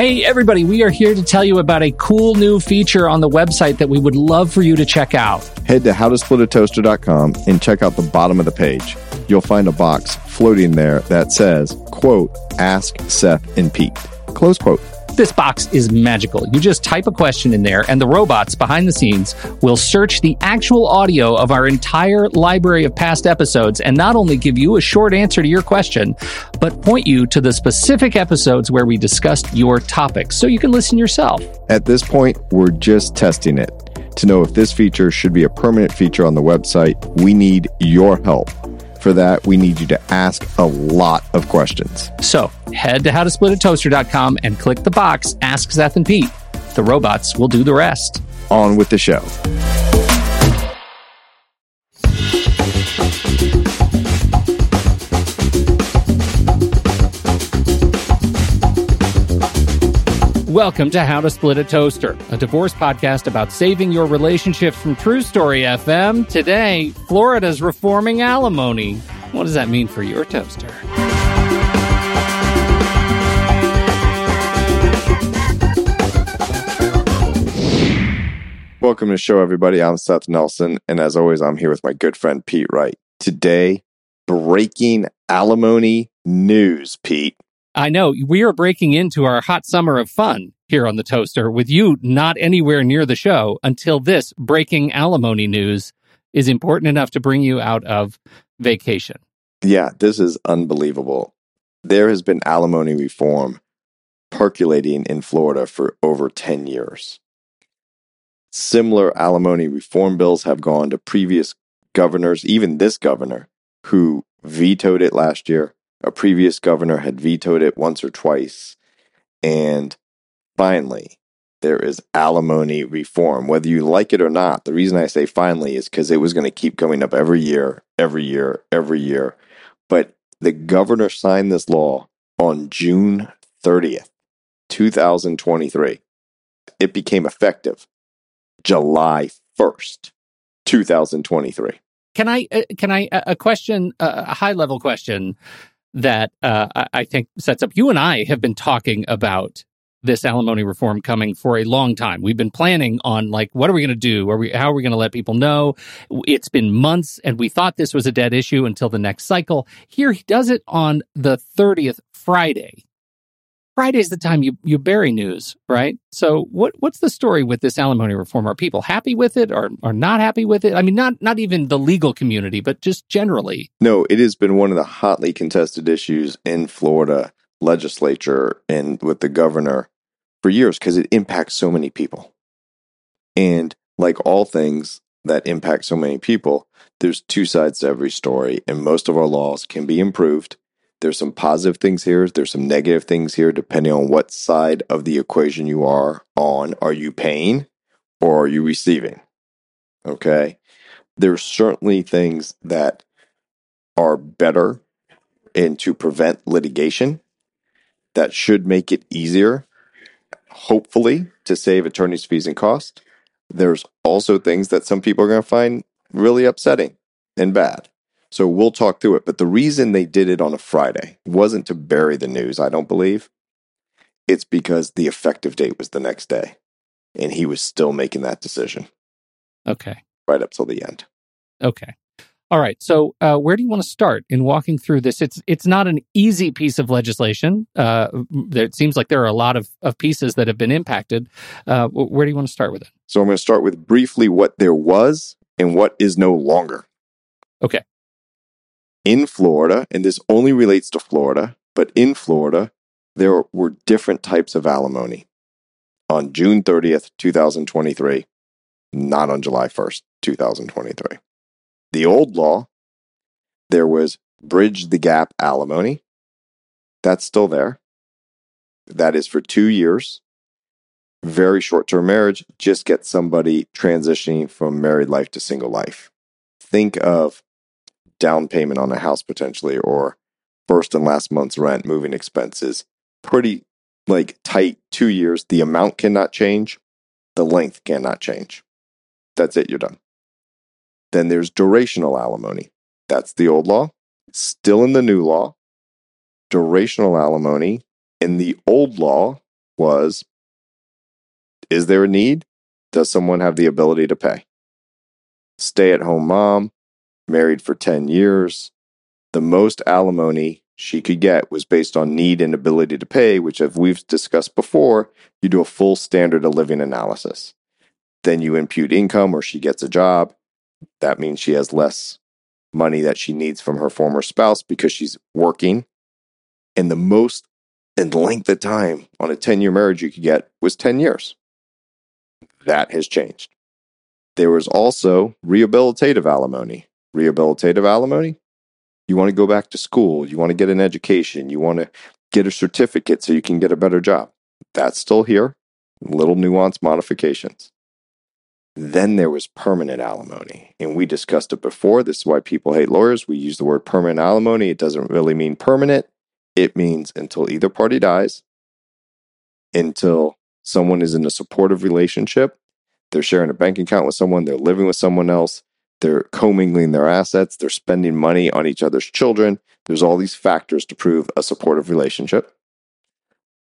Hey, everybody, we are here to tell you about a cool new feature on the website that we would love for you to check out. Head to HowToSplitAToaster.com and check out the bottom of the page. You'll find a box floating there that says, quote, ask Seth and Pete, close quote. This box is magical. You just type a question in there and the robots behind the scenes will search the actual audio of our entire library of past episodes and not only give you a short answer to your question, but point you to the specific episodes where we discussed your topic so you can listen yourself. At this point, we're just testing it. To know if this feature should be a permanent feature on the website, we need your help. For that, we need you to ask a lot of questions. So head to howtosplitatoaster.com and click the box, Ask Seth and Pete. The robots will do the rest. On with the show. Welcome to How to Split a Toaster, a divorce podcast about saving your relationship from True Story FM. Today, Florida's reforming alimony. What does that mean for your toaster? Welcome to the show, everybody. I'm Seth Nelson, and as always, I'm here with my good friend, Pete Wright. Today, breaking alimony news, Pete. I know, we are breaking into our hot summer of fun here on The Toaster with you not anywhere near the show until this breaking alimony news is important enough to bring you out of vacation. Yeah, this is unbelievable. There has been alimony reform percolating in Florida for over 10 years. Similar alimony reform bills have gone to previous governors, even this governor, who vetoed it last year. A previous governor had vetoed it once or twice. And finally, there is alimony reform. Whether you like it or not, the reason I say finally is because it was going to keep coming up every year. But the governor signed this law on June 30th, 2023. It became effective July 1st, 2023. Can I, a high level question? That I think sets up. You and I have been talking about this alimony reform coming for a long time. We've been planning on, like, what are we going to do? How are we going to let people know? It's been months, and we thought this was a dead issue until the next cycle. Here he does it on the 30th, Friday. Friday's the time you bury news, right? So what's the story with this alimony reform? Are people happy with it or are not happy with it? I mean, not even the legal community, but just generally. No, it has been one of the hotly contested issues in Florida legislature and with the governor for years because it impacts so many people. And like all things that impact so many people, there's two sides to every story, and most of our laws can be improved. There's some positive things here. There's some negative things here, depending on what side of the equation you are on. Are you paying or are you receiving? Okay. There's certainly things that are better and to prevent litigation that should make it easier, hopefully, to save attorney's fees and costs. There's also things that some people are going to find really upsetting and bad. So we'll talk through it. But the reason they did it on a Friday wasn't to bury the news, I don't believe. It's because the effective date was the next day. And he was still making that decision. Okay. Right up till the end. Okay. All right. So where do you want to start in walking through this? It's not an easy piece of legislation. It seems like there are a lot of pieces that have been impacted. Where do you want to start with it? So I'm going to start with briefly what there was and what is no longer. Okay. In Florida, and this only relates to Florida, but in Florida, there were different types of alimony on June 30th, 2023, not on July 1st, 2023. The old law, there was bridge the gap alimony. That's still there. That is for 2 years. Very short-term marriage. Just get somebody transitioning from married life to single life. Think of down payment on a house potentially, or first and last month's rent, moving expenses. Pretty like tight 2 years. The amount cannot change. The length cannot change. That's it. You're done. Then there's durational alimony. That's the old law. Still in the new law. Durational alimony in the old law was, is there a need? Does someone have the ability to pay? Stay-at-home mom, married for 10 years. The most alimony she could get was based on need and ability to pay, which, as we've discussed before, you do a full standard of living analysis. Then you impute income, or she gets a job. That means she has less money that she needs from her former spouse because she's working. And the most and length of time on a 10-year marriage you could get was 10 years. That has changed. There was also rehabilitative alimony. Rehabilitative alimony? You want to go back to school. You want to get an education. You want to get a certificate so you can get a better job. That's still here. Little nuanced modifications. Then there was permanent alimony. And we discussed it before. This is why people hate lawyers. We use the word permanent alimony. It doesn't really mean permanent. It means until either party dies, until someone is in a supportive relationship, they're sharing a bank account with someone, they're living with someone else, they're commingling their assets, they're spending money on each other's children. There's all these factors to prove a supportive relationship.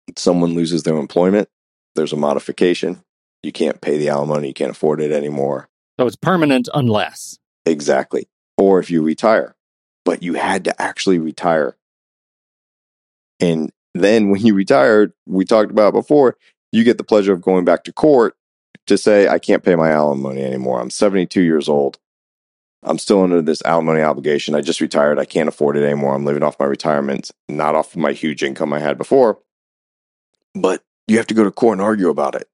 If someone loses their employment, there's a modification. You can't pay the alimony, you can't afford it anymore. So it's permanent unless. Exactly. Or if you retire. But you had to actually retire. And then when you retired, we talked about before, you get the pleasure of going back to court to say, I can't pay my alimony anymore. I'm 72 years old. I'm still under this alimony obligation. I just retired. I can't afford it anymore. I'm living off my retirement, not off my huge income I had before. But you have to go to court and argue about it.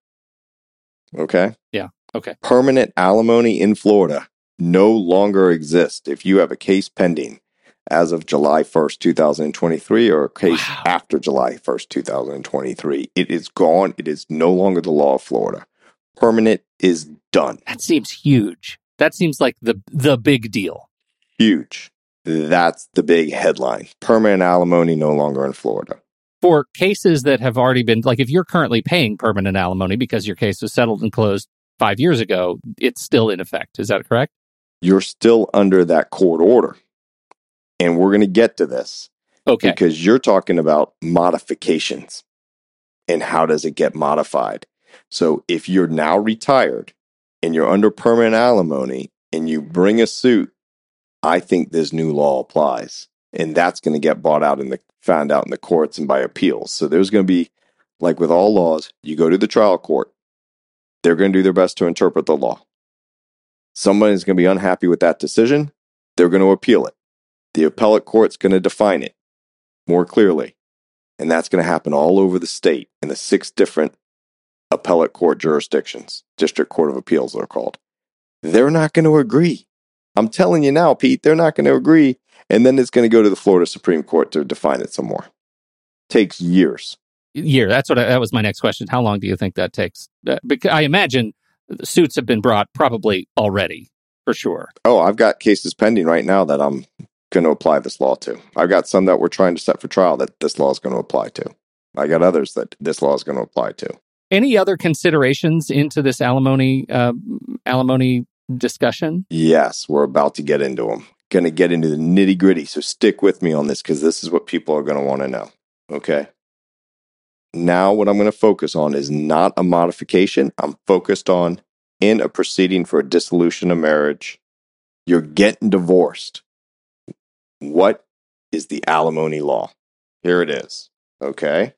Okay? Yeah. Okay. Permanent alimony in Florida no longer exists if you have a case pending as of July 1st, 2023, or a case after July 1st, 2023. It is gone. It is no longer the law of Florida. Permanent is done. That seems huge. That seems like the big deal. Huge. That's the big headline. Permanent alimony no longer in Florida. For cases that have already been, like if you're currently paying permanent alimony because your case was settled and closed 5 years ago, it's still in effect. Is that correct? You're still under that court order. And we're going to get to this, okay? Because you're talking about modifications and how does it get modified. So if you're now retired and you're under permanent alimony and you bring a suit, I think this new law applies. And that's going to get found out in the courts and by appeals. So there's going to be, like with all laws, you go to the trial court. They're going to do their best to interpret the law. Somebody's going to be unhappy with that decision. They're going to appeal it. The appellate court's going to define it more clearly. And that's going to happen all over the state in the 6 different appellate court jurisdictions. District Court of Appeals, they're called. They're not going to agree. I'm telling you now, Pete, they're not going to agree. And then it's going to go to the Florida Supreme Court to define it some more. Takes years. That's what that was my next question. How long do you think that takes? Because I imagine suits have been brought probably already, for sure. Oh, I've got cases pending right now that I'm going to apply this law to. I've got some that we're trying to set for trial that this law is going to apply to. I got others that this law is going to apply to. Any other considerations into this alimony discussion? Yes, we're about to get into them. Going to get into the nitty gritty. So stick with me on this because this is what people are going to want to know. Okay. Now what I'm going to focus on is not a modification. I'm focused on in a proceeding for a dissolution of marriage. You're getting divorced. What is the alimony law? Here it is. Okay.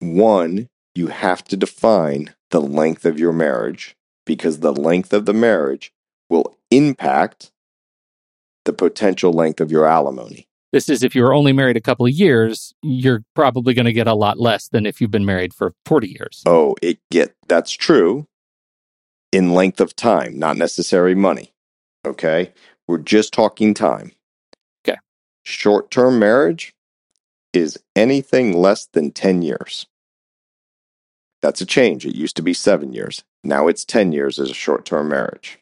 1, you have to define the length of your marriage because the length of the marriage will impact the potential length of your alimony. This is if you were only married a couple of years, you're probably going to get a lot less than if you've been married for 40 years. Oh, that's true in length of time, not necessarily money. Okay. We're just talking time. Okay. Short-term marriage is anything less than 10 years. That's a change. It used to be 7 years. Now it's 10 years as a short-term marriage.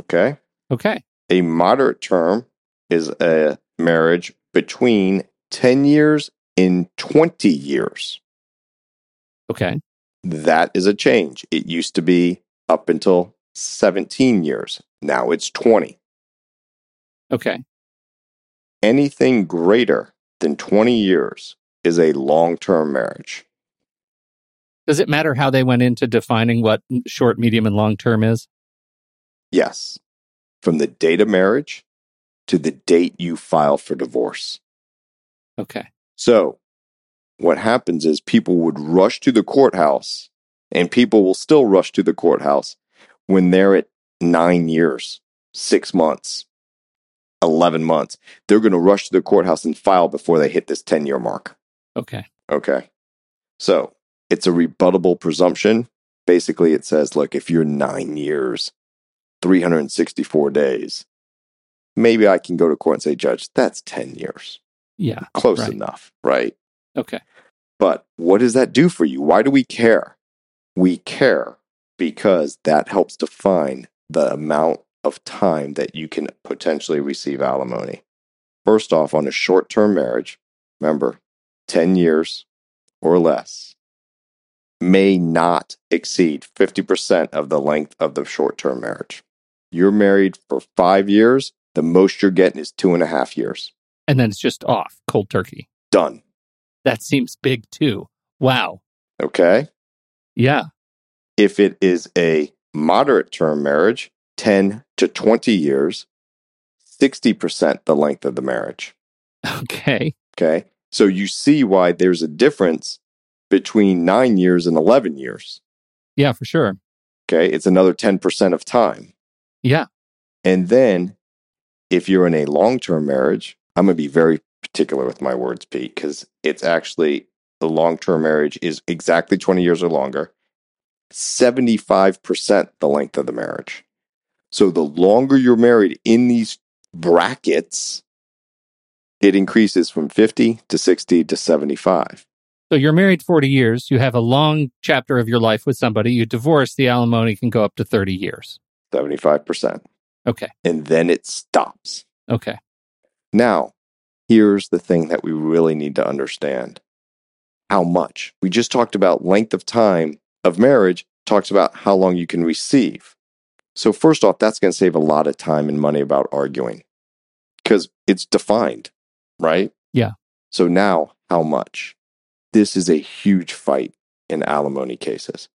Okay? Okay. A moderate term is a marriage between 10 years and 20 years. Okay. That is a change. It used to be up until 17 years. Now it's 20. Okay. Anything greater than 20 years is a long-term marriage. Does it matter how they went into defining what short, medium, and long-term is? Yes. From the date of marriage to the date you file for divorce. Okay. So what happens is people would rush to the courthouse, and people will still rush to the courthouse when they're at 9 years, 6 months, 11 months. They're going to rush to the courthouse and file before they hit this 10-year mark. Okay. Okay. So it's a rebuttable presumption. Basically, it says, look, if you're 9 years, 364 days, maybe I can go to court and say, Judge, that's 10 years. Yeah. Close enough, right? Okay. But what does that do for you? Why do we care? We care because that helps define the amount of time that you can potentially receive alimony. First off, on a short-term marriage, remember, 10 years or less may not exceed 50% of the length of the short-term marriage. You're married for 5 years, the most you're getting is 2.5 years. And then it's just off, cold turkey. Done. That seems big too. Wow. Okay. Yeah. If it is a moderate-term marriage, 10 to 20 years, 60% the length of the marriage. Okay. Okay. So you see why there's a difference between 9 years and 11 years. Yeah, for sure. Okay. It's another 10% of time. Yeah. And then if you're in a long-term marriage, I'm going to be very particular with my words, Pete, because it's actually the long-term marriage is exactly 20 years or longer, 75% the length of the marriage. So the longer you're married in these brackets, it increases from 50 to 60 to 75. So you're married 40 years. You have a long chapter of your life with somebody. You divorce, the alimony can go up to 30 years. 75%. Okay. And then it stops. Okay. Now, here's the thing that we really need to understand. How much? We just talked about length of time of marriage, talks about how long you can receive. So first off, that's going to save a lot of time and money about arguing because it's defined, right? Yeah. So now, how much? This is a huge fight in alimony cases.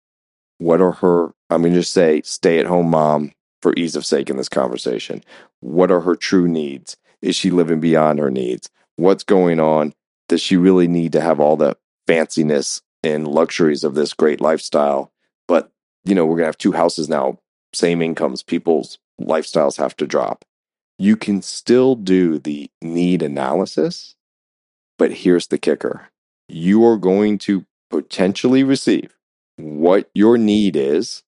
What are her, I'm going to just say stay-at-home mom for ease of sake in this conversation. What are her true needs? Is she living beyond her needs? What's going on? Does she really need to have all the fanciness and luxuries of this great lifestyle? But, you know, we're going to have two houses now. Same incomes, people's lifestyles have to drop. You can still do the need analysis, but here's the kicker. You are going to potentially receive what your need is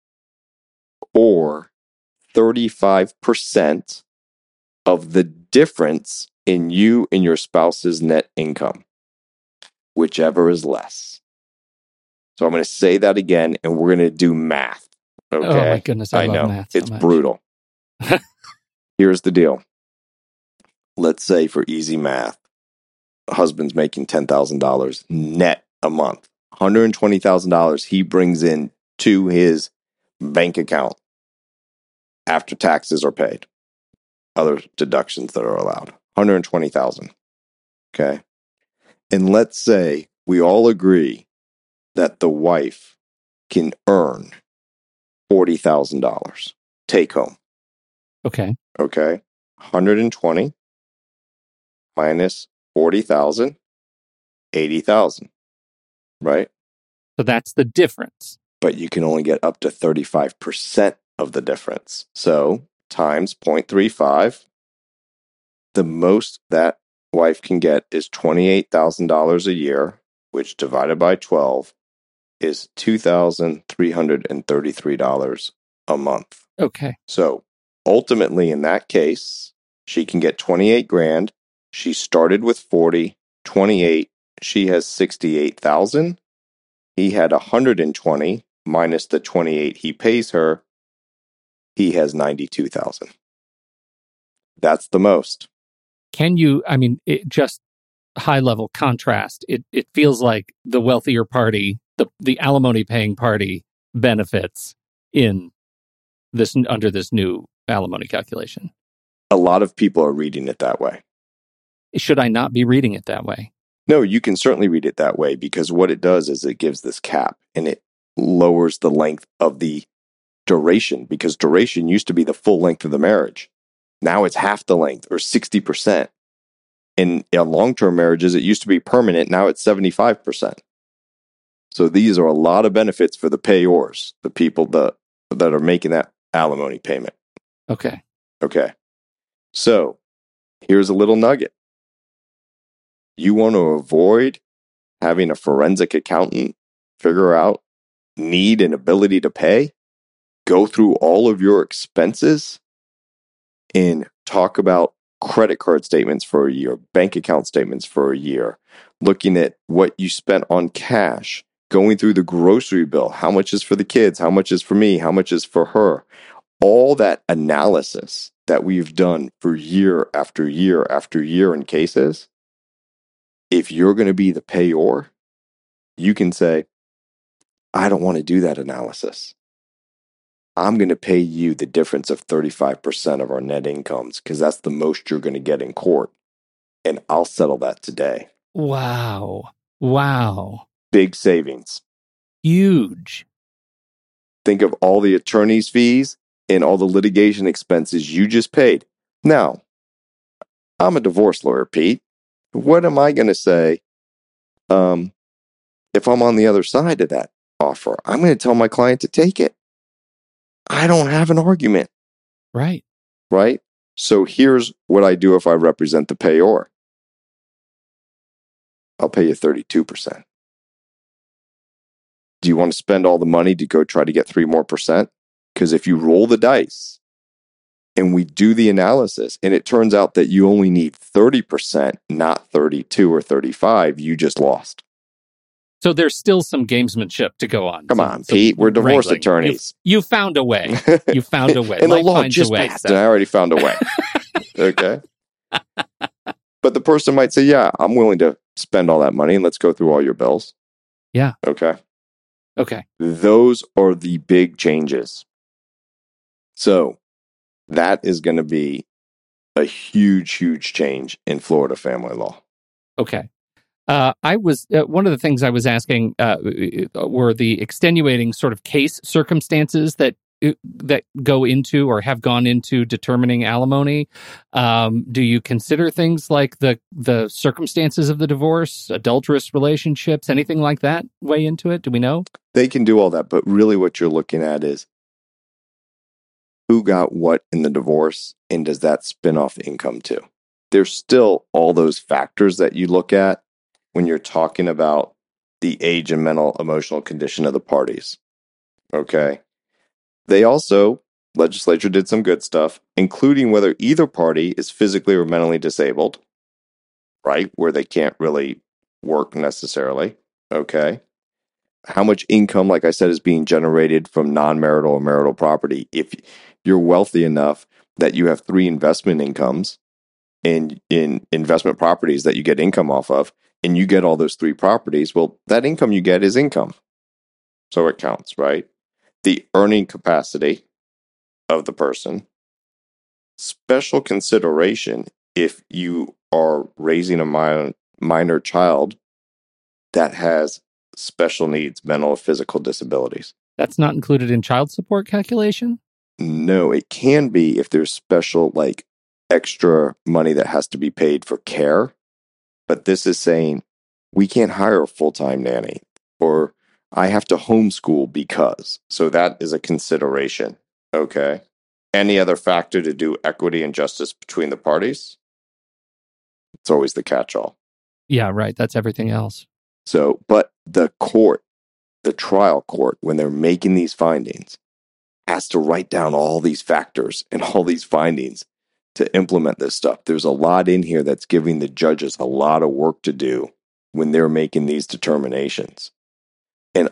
or 35% of the difference in you and your spouse's net income, whichever is less. So I'm going to say that again, and we're going to do math. Okay. Oh my goodness, I love math so much. It's brutal. Here's the deal. Let's say for easy math, a husband's making $10,000 net a month. $120,000 he brings in to his bank account after taxes are paid. Other deductions that are allowed. $120,000. Okay. And let's say we all agree that the wife can earn $40,000 take home. Okay. Okay. 120 minus 40,000, 80,000. Right? So that's the difference. But you can only get up to 35% of the difference. So times 0.35, the most that wife can get is $28,000 a year, which divided by 12 is $2,333 a month. Okay. So ultimately, in that case, she can get $28,000. She started with 40, 28. She has 68,000. He had 120 minus the 28 he pays her. He has 92,000. That's the most. Can you? I mean, it just high level contrast. It feels like the wealthier party. The alimony-paying party benefits in this under this new alimony calculation. A lot of people are reading it that way. Should I not be reading it that way? No, you can certainly read it that way because what it does is it gives this cap and it lowers the length of the duration, because duration used to be the full length of the marriage. Now it's half the length or 60%. In long-term marriages, it used to be permanent. Now it's 75%. So these are a lot of benefits for the payors, the people that are making that alimony payment. Okay. So here's a little nugget. You want to avoid having a forensic accountant figure out need and ability to pay, go through all of your expenses, and talk about credit card statements for a year, bank account statements for a year, looking at what you spent on cash, going through the grocery bill, how much is for the kids, how much is for me, how much is for her. All that analysis that we've done for year after year after year in cases, if you're going to be the payor, you can say, I don't want to do that analysis. I'm going to pay you the difference of 35% of our net incomes because that's the most you're going to get in court. And I'll settle that today. Wow. Big savings. Huge. Think of all the attorney's fees and all the litigation expenses you just paid. Now, I'm a divorce lawyer, Pete. What am I going to say if I'm on the other side of that offer? I'm going to tell my client to take it. I don't have an argument. Right? So here's what I do if I represent the payor. I'll pay you 32%. Do you want to spend all the money to go try to get 3% more? Because if you roll the dice and we do the analysis and it turns out that you only need 30%, not 32 or 35, you just lost. So there's still some gamesmanship to go on. Come on, Pete. We're divorce attorneys. You found a way. And the law just passed, and I already found a way. Okay? But the person might say, yeah, I'm willing to spend all that money, and let's go through all your bills. Yeah. Okay. Those are the big changes. So that is going to be a huge, huge change in Florida family law. Okay. One of the things I was asking were the extenuating sort of case circumstances that go into or have gone into determining alimony. Do you consider things like the circumstances of the divorce, adulterous relationships, anything like that weigh into it? Do we know? They can do all that, but really what you're looking at is who got what in the divorce, and does that spin off income too? There's still all those factors that you look at when you're talking about the age and mental, emotional condition of the parties. Okay. They also, legislature did some good stuff, including whether either party is physically or mentally disabled, right? Where they can't really work necessarily. Okay. How much income, like I said, is being generated from non-marital or marital property. If you're wealthy enough that you have 3 investment incomes in investment properties that you get income off of, and you get all those 3 properties, well, that income you get is income. So it counts, right? The earning capacity of the person. Special consideration if you are raising a minor child that has special needs, mental or physical disabilities. That's not included in child support calculation? No, it can be if there's special, like, extra money that has to be paid for care. But this is saying, we can't hire a full-time nanny, or I have to homeschool because. So that is a consideration, okay? Any other factor to do equity and justice between the parties? It's always the catch-all. Yeah, right. That's everything else. So, but the court, the trial court, when they're making these findings, has to write down all these factors and all these findings to implement this stuff. There's a lot in here that's giving the judges a lot of work to do when they're making these determinations. And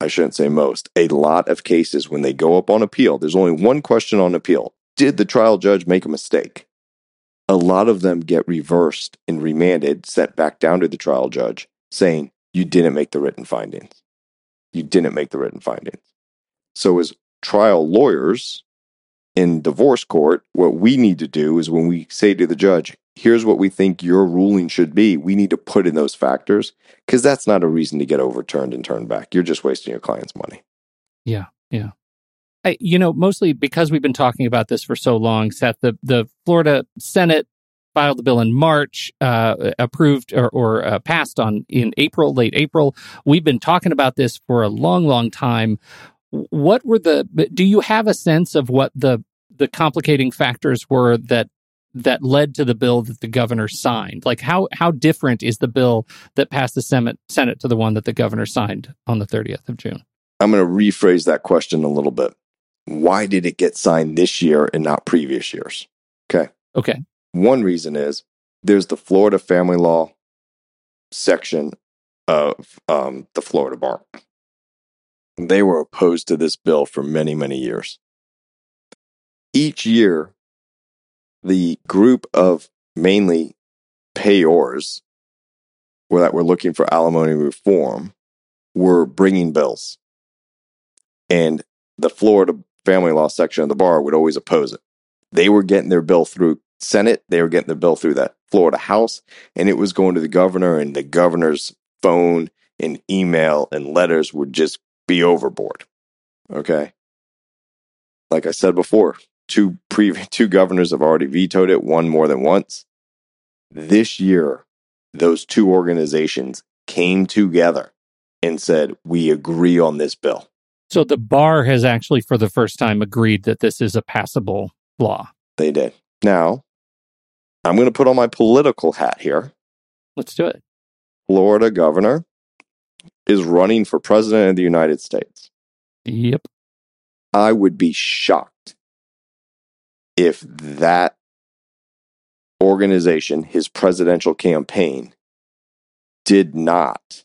I shouldn't say most, a lot of cases when they go up on appeal, there's only one question on appeal. Did the trial judge make a mistake? A lot of them get reversed and remanded, sent back down to the trial judge saying, you didn't make the written findings. So as trial lawyers in divorce court, what we need to do is when we say to the judge, here's what we think your ruling should be. We need to put in those factors, because that's not a reason to get overturned and turned back. You're just wasting your client's money. Yeah, yeah. Mostly because we've been talking about this for so long, Seth, the Florida Senate filed the bill in March, approved or passed on in April, late April. We've been talking about this for a long, long time. What were do you have a sense of what the complicating factors were that led to the bill that the governor signed? Like, how different is the bill that passed the Senate to the one that the governor signed on the 30th of June? I'm going to rephrase that question a little bit. Why did it get signed this year and not previous years? Okay. One reason is there's the Florida family law section of the Florida Bar. They were opposed to this bill for many, many years. Each year, the group of mainly payors that were looking for alimony reform were bringing bills. And the Florida family law section of the bar would always oppose it. They were getting their bill through Senate. They were getting their bill through that Florida House. And it was going to the governor, and the governor's phone and email and letters would just be overboard. Okay. Like I said before, two governors have already vetoed it, one more than once. This year, those two organizations came together and said, we agree on this bill. So the bar has actually, for the first time, agreed that this is a passable law. They did. Now, I'm going to put on my political hat here. Let's do it. Florida governor is running for president of the United States. Yep. I would be shocked if that organization, his presidential campaign, did not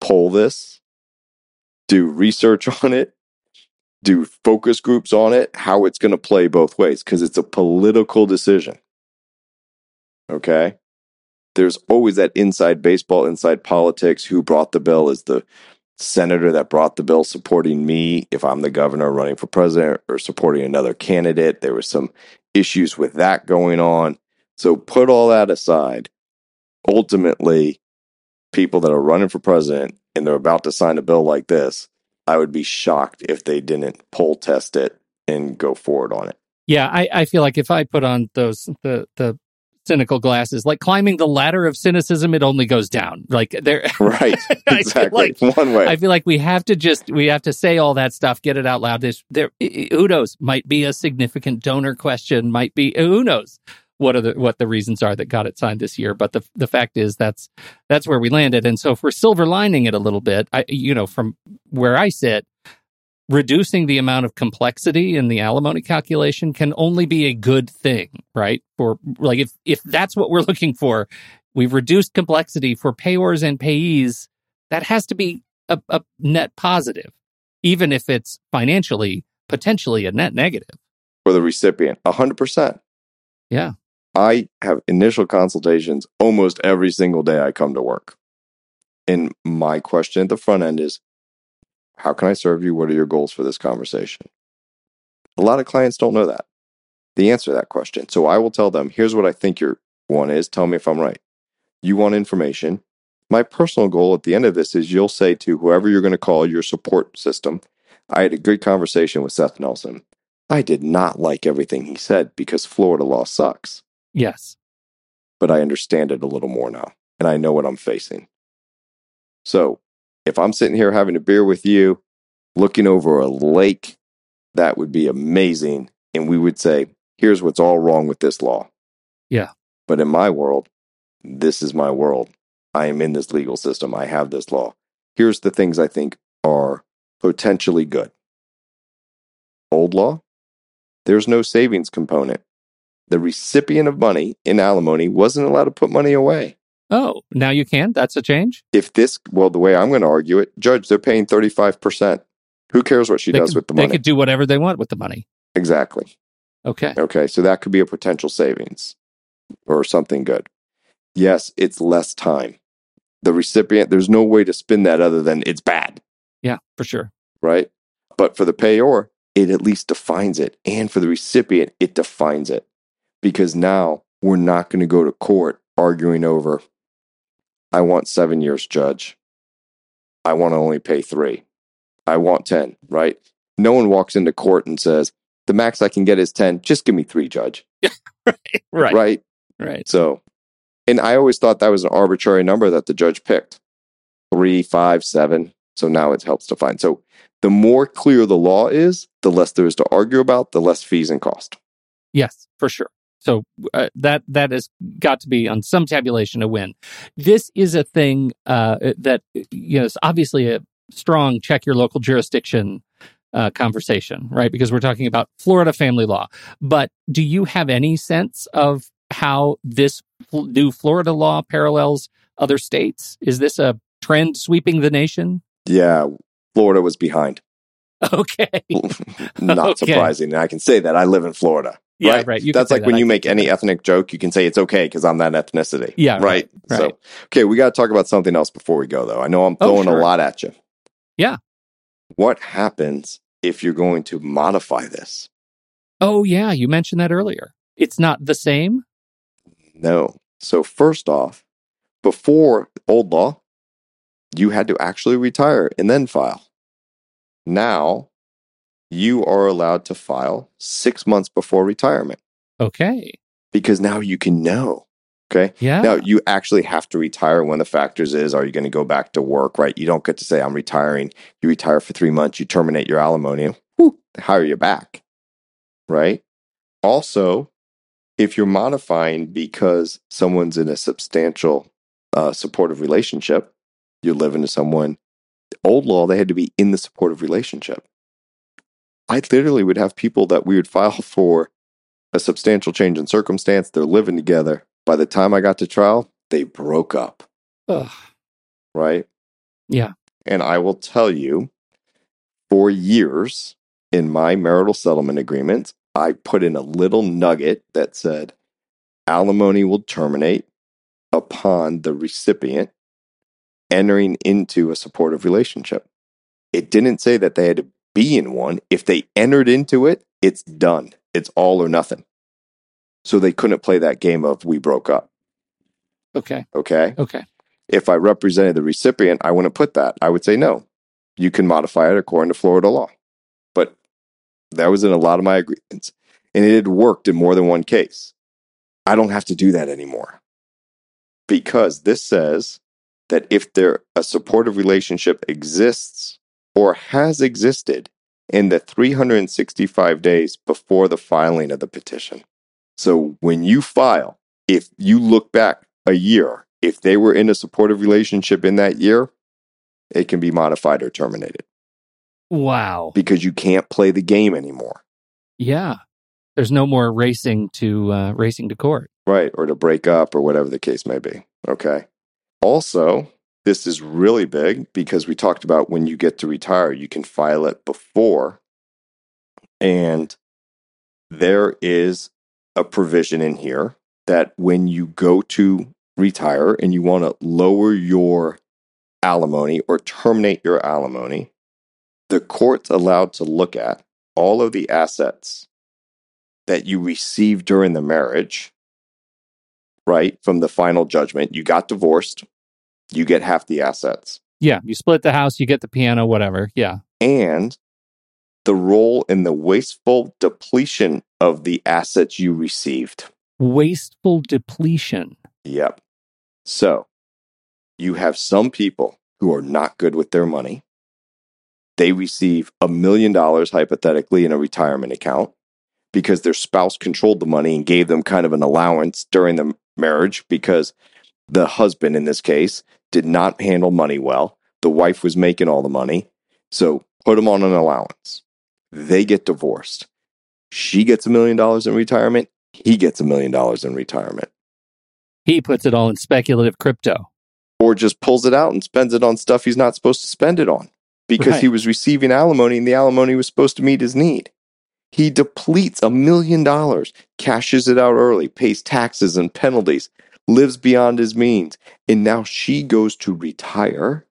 poll this, do research on it, do focus groups on it, how it's going to play both ways, because it's a political decision. Okay? There's always that inside baseball, inside politics, who brought the bill, is the senator that brought the bill supporting me if I'm the governor running for president, or supporting another candidate. There were some issues with that going on. So put all that aside. Ultimately, people that are running for president and they're about to sign a bill like this, I would be shocked if they didn't poll test it and go forward on it. Yeah, I feel like if I put on those the cynical glasses, like climbing the ladder of cynicism, it only goes down. Like there, right? Exactly. One way. I feel like we have to say all that stuff, get it out loud. There, who knows? Might be a significant donor question. Might be, who knows what the reasons are that got it signed this year. But the fact is that's where we landed. And so if we're silver lining it a little bit, from where I sit, reducing the amount of complexity in the alimony calculation can only be a good thing, right? For like, if that's what we're looking for, we've reduced complexity for payors and payees. That has to be a net positive, even if it's financially potentially a net negative for the recipient. 100%. Yeah, I have initial consultations almost every single day I come to work, and my question at the front end is, how can I serve you? What are your goals for this conversation? A lot of clients don't know that, the answer to that question. So I will tell them, here's what I think your one is. Tell me if I'm right. You want information. My personal goal at the end of this is you'll say to whoever you're going to call your support system, I had a good conversation with Seth Nelson. I did not like everything he said because Florida law sucks. Yes. But I understand it a little more now, and I know what I'm facing. So if I'm sitting here having a beer with you, looking over a lake, that would be amazing. And we would say, here's what's all wrong with this law. Yeah. But in my world, this is my world. I am in this legal system. I have this law. Here's the things I think are potentially good. Old law, there's no savings component. The recipient of money in alimony wasn't allowed to put money away. Oh, now you can? That's a change? If this, well, the way I'm going to argue it, Judge, they're paying 35%. Who cares what she does with the money? They could do whatever they want with the money. Exactly. Okay, so that could be a potential savings or something good. Yes, it's less time. The recipient, there's no way to spin that other than it's bad. Yeah, for sure. Right? But for the payor, it at least defines it. And for the recipient, it defines it. Because now We're not going to go to court arguing over, I want 7 years, judge. I want to only pay 3. I want 10, right? No one walks into court and says, the max I can get is 10. Just give me 3, judge. Right. So, and I always thought that was an arbitrary number that the judge picked. 3, 5, 7. So now it helps to find. So the more clear the law is, the less there is to argue about, the less fees and cost. Yes, for sure. So that has got to be on some tabulation a win. This is a thing that, you know, it's obviously a strong check your local jurisdiction conversation, right? Because we're talking about Florida family law. But do you have any sense of how this new Florida law parallels other states? Is this a trend sweeping the nation? Yeah, Florida was behind. Okay. Not surprising. And I can say that. I live in Florida. Yeah, right. That's like when you make any ethnic joke, you can say it's okay because I'm that ethnicity. Yeah. Right. So, okay, we got to talk about something else before we go, though. I know I'm throwing a lot at you. Yeah. What happens if you're going to modify this? Oh, yeah. You mentioned that earlier. It's not the same? No. So first off, before old law, you had to actually retire and then file. Now, you are allowed to file 6 months before retirement. Okay. Because now you can know. Okay? Yeah. Now, you actually have to retire. One of the factors is, are you going to go back to work, right? You don't get to say, I'm retiring. You retire for 3 months. You terminate your alimony. Whew, they hire you back, right? Also, if you're modifying because someone's in a substantial supportive relationship, you're living with someone, old law, they had to be in the supportive relationship. I literally would have people that we would file for a substantial change in circumstance. They're living together. By the time I got to trial, they broke up. Ugh. Right? Yeah. And I will tell you, for years in my marital settlement agreements, I put in a little nugget that said, alimony will terminate upon the recipient entering into a supportive relationship. It didn't say that they had to be in one. If they entered into it, it's done. It's all or nothing. So they couldn't play that game of we broke up. Okay. If I represented the recipient, I wouldn't put that. I would say, no, you can modify it according to Florida law. But that was in a lot of my agreements. And it had worked in more than one case. I don't have to do that anymore. Because this says that if there a supportive relationship exists or has existed in the 365 days before the filing of the petition. So when you file, if you look back a year, if they were in a supportive relationship in that year, it can be modified or terminated. Wow. Because you can't play the game anymore. Yeah. There's no more racing to court. Right, or to break up or whatever the case may be. Okay. Also, this is really big because we talked about when you get to retire, you can file it before. And there is a provision in here that when you go to retire and you want to lower your alimony or terminate your alimony, the court's allowed to look at all of the assets that you received during the marriage, right, from the final judgment. You got divorced, you get half the assets. Yeah, you split the house, you get the piano, whatever, yeah. And the role in the wasteful depletion of the assets you received. Wasteful depletion. Yep. So, you have some people who are not good with their money. They receive $1 million, hypothetically, in a retirement account because their spouse controlled the money and gave them kind of an allowance during the marriage because the husband, in this case, did not handle money well. The wife was making all the money. So put them on an allowance. They get divorced. She gets $1 million in retirement. He gets $1 million in retirement. He puts it all in speculative crypto. Or just pulls it out and spends it on stuff he's not supposed to spend it on. Because He was receiving alimony and the alimony was supposed to meet his need. He depletes $1 million, cashes it out early, pays taxes and penalties, lives beyond his means. And now she goes to retire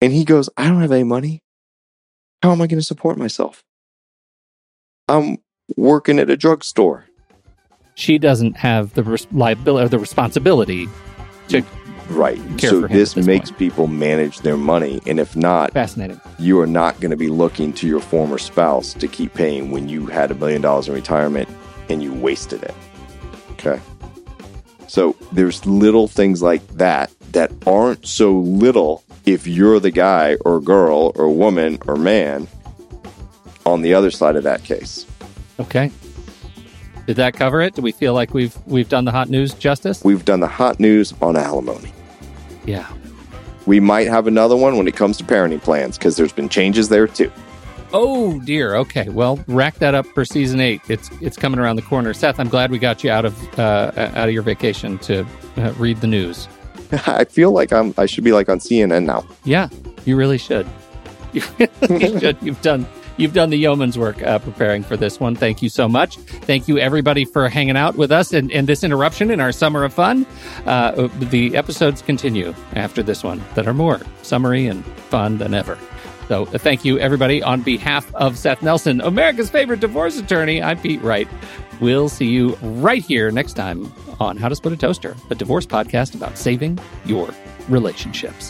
and he goes, I don't have any money. How am I going to support myself? I'm working at a drugstore. she doesn't have the liability or the responsibility to right. care so for him. So this makes point. People manage their money, and if not, fascinating. You are not going to be looking to your former spouse to keep paying when you had $1 million in retirement and you wasted it. Okay. So there's little things like that that aren't so little if you're the guy or girl or woman or man on the other side of that case. Okay. Did that cover it? Do we feel like we've done the hot news justice? We've done the hot news on alimony. Yeah. We might have another one when it comes to parenting plans because there's been changes there too. Oh, dear. Okay. Well, rack that up for season 8. It's coming around the corner. Seth, I'm glad we got you out of your vacation to read the news. I feel like I should be like on CNN now. Yeah, you really should. You really should. You've done the yeoman's work preparing for this one. Thank you so much. Thank you, everybody, for hanging out with us and this interruption in our summer of fun. The episodes continue after this one that are more summery and fun than ever. So thank you, everybody. On behalf of Seth Nelson, America's favorite divorce attorney, I'm Pete Wright. We'll see you right here next time on How to Split a Toaster, a divorce podcast about saving your relationships.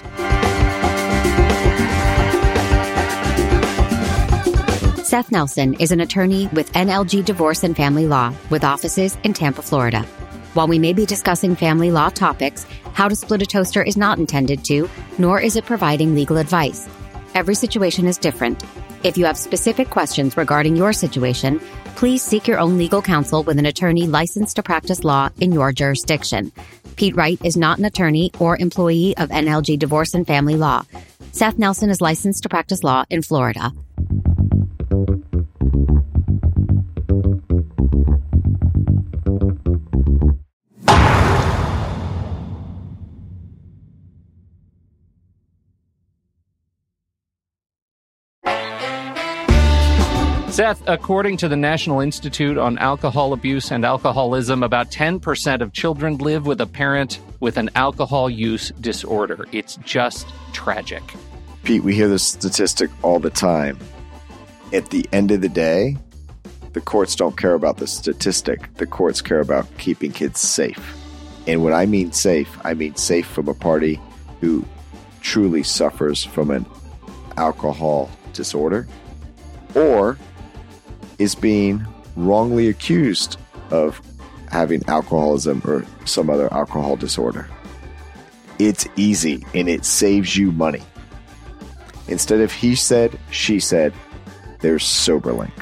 Seth Nelson is an attorney with NLG Divorce and Family Law with offices in Tampa, Florida. While we may be discussing family law topics, How to Split a Toaster is not intended to, nor is it providing legal advice. Every situation is different. If you have specific questions regarding your situation, please seek your own legal counsel with an attorney licensed to practice law in your jurisdiction. Pete Wright is not an attorney or employee of NLG Divorce and Family Law. Seth Nelson is licensed to practice law in Florida. Seth, according to the National Institute on Alcohol Abuse and Alcoholism, about 10% of children live with a parent with an alcohol use disorder. It's just tragic. Pete, we hear this statistic all the time. At the end of the day, the courts don't care about the statistic. The courts care about keeping kids safe. And when I mean safe from a party who truly suffers from an alcohol disorder or is being wrongly accused of having alcoholism or some other alcohol disorder. It's easy and it saves you money. Instead of he said, she said, there's Soberlink.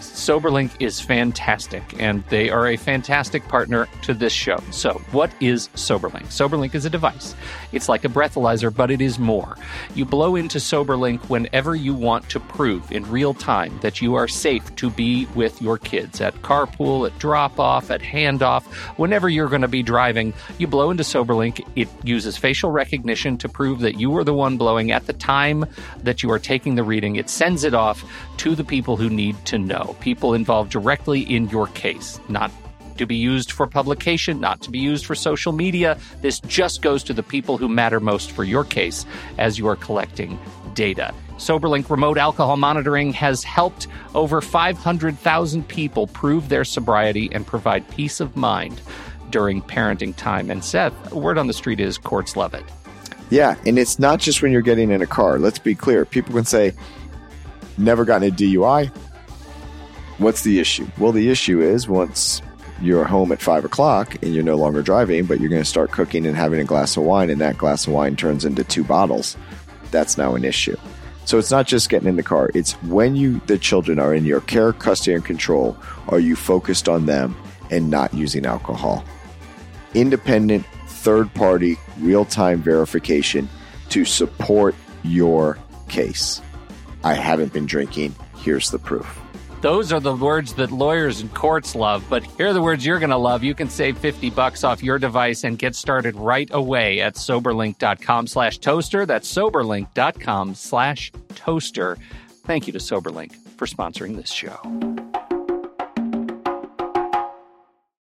Soberlink is fantastic, and they are a fantastic partner to this show. So what is Soberlink? Soberlink is a device. It's like a breathalyzer, but it is more. You blow into Soberlink whenever you want to prove in real time that you are safe to be with your kids at carpool, at drop-off, at handoff. Whenever you're going to be driving, you blow into Soberlink. It uses facial recognition to prove that you are the one blowing at the time that you are taking the reading. It sends it off to the people who need to know. People involved directly in your case, not to be used for publication, not to be used for social media. This just goes to the people who matter most for your case as you are collecting data. Soberlink remote alcohol monitoring has helped over 500,000 people prove their sobriety and provide peace of mind during parenting time. And Seth, word on the street is courts love it. Yeah, and it's not just when you're getting in a car. Let's be clear. People can say, never gotten a DUI. What's the issue? Well, the issue is once you're home at 5 o'clock and you're no longer driving, but you're going to start cooking and having a glass of wine, and that glass of wine turns into 2 bottles, that's now an issue. So it's not just getting in the car. It's when the children are in your care, custody, and control, are you focused on them and not using alcohol? Independent, third-party, real-time verification to support your case. I haven't been drinking. Here's the proof. Those are the words that lawyers and courts love, but here are the words you're going to love. You can save $50 off your device and get started right away at Soberlink.com/toaster. That's Soberlink.com/toaster. Thank you to Soberlink for sponsoring this show.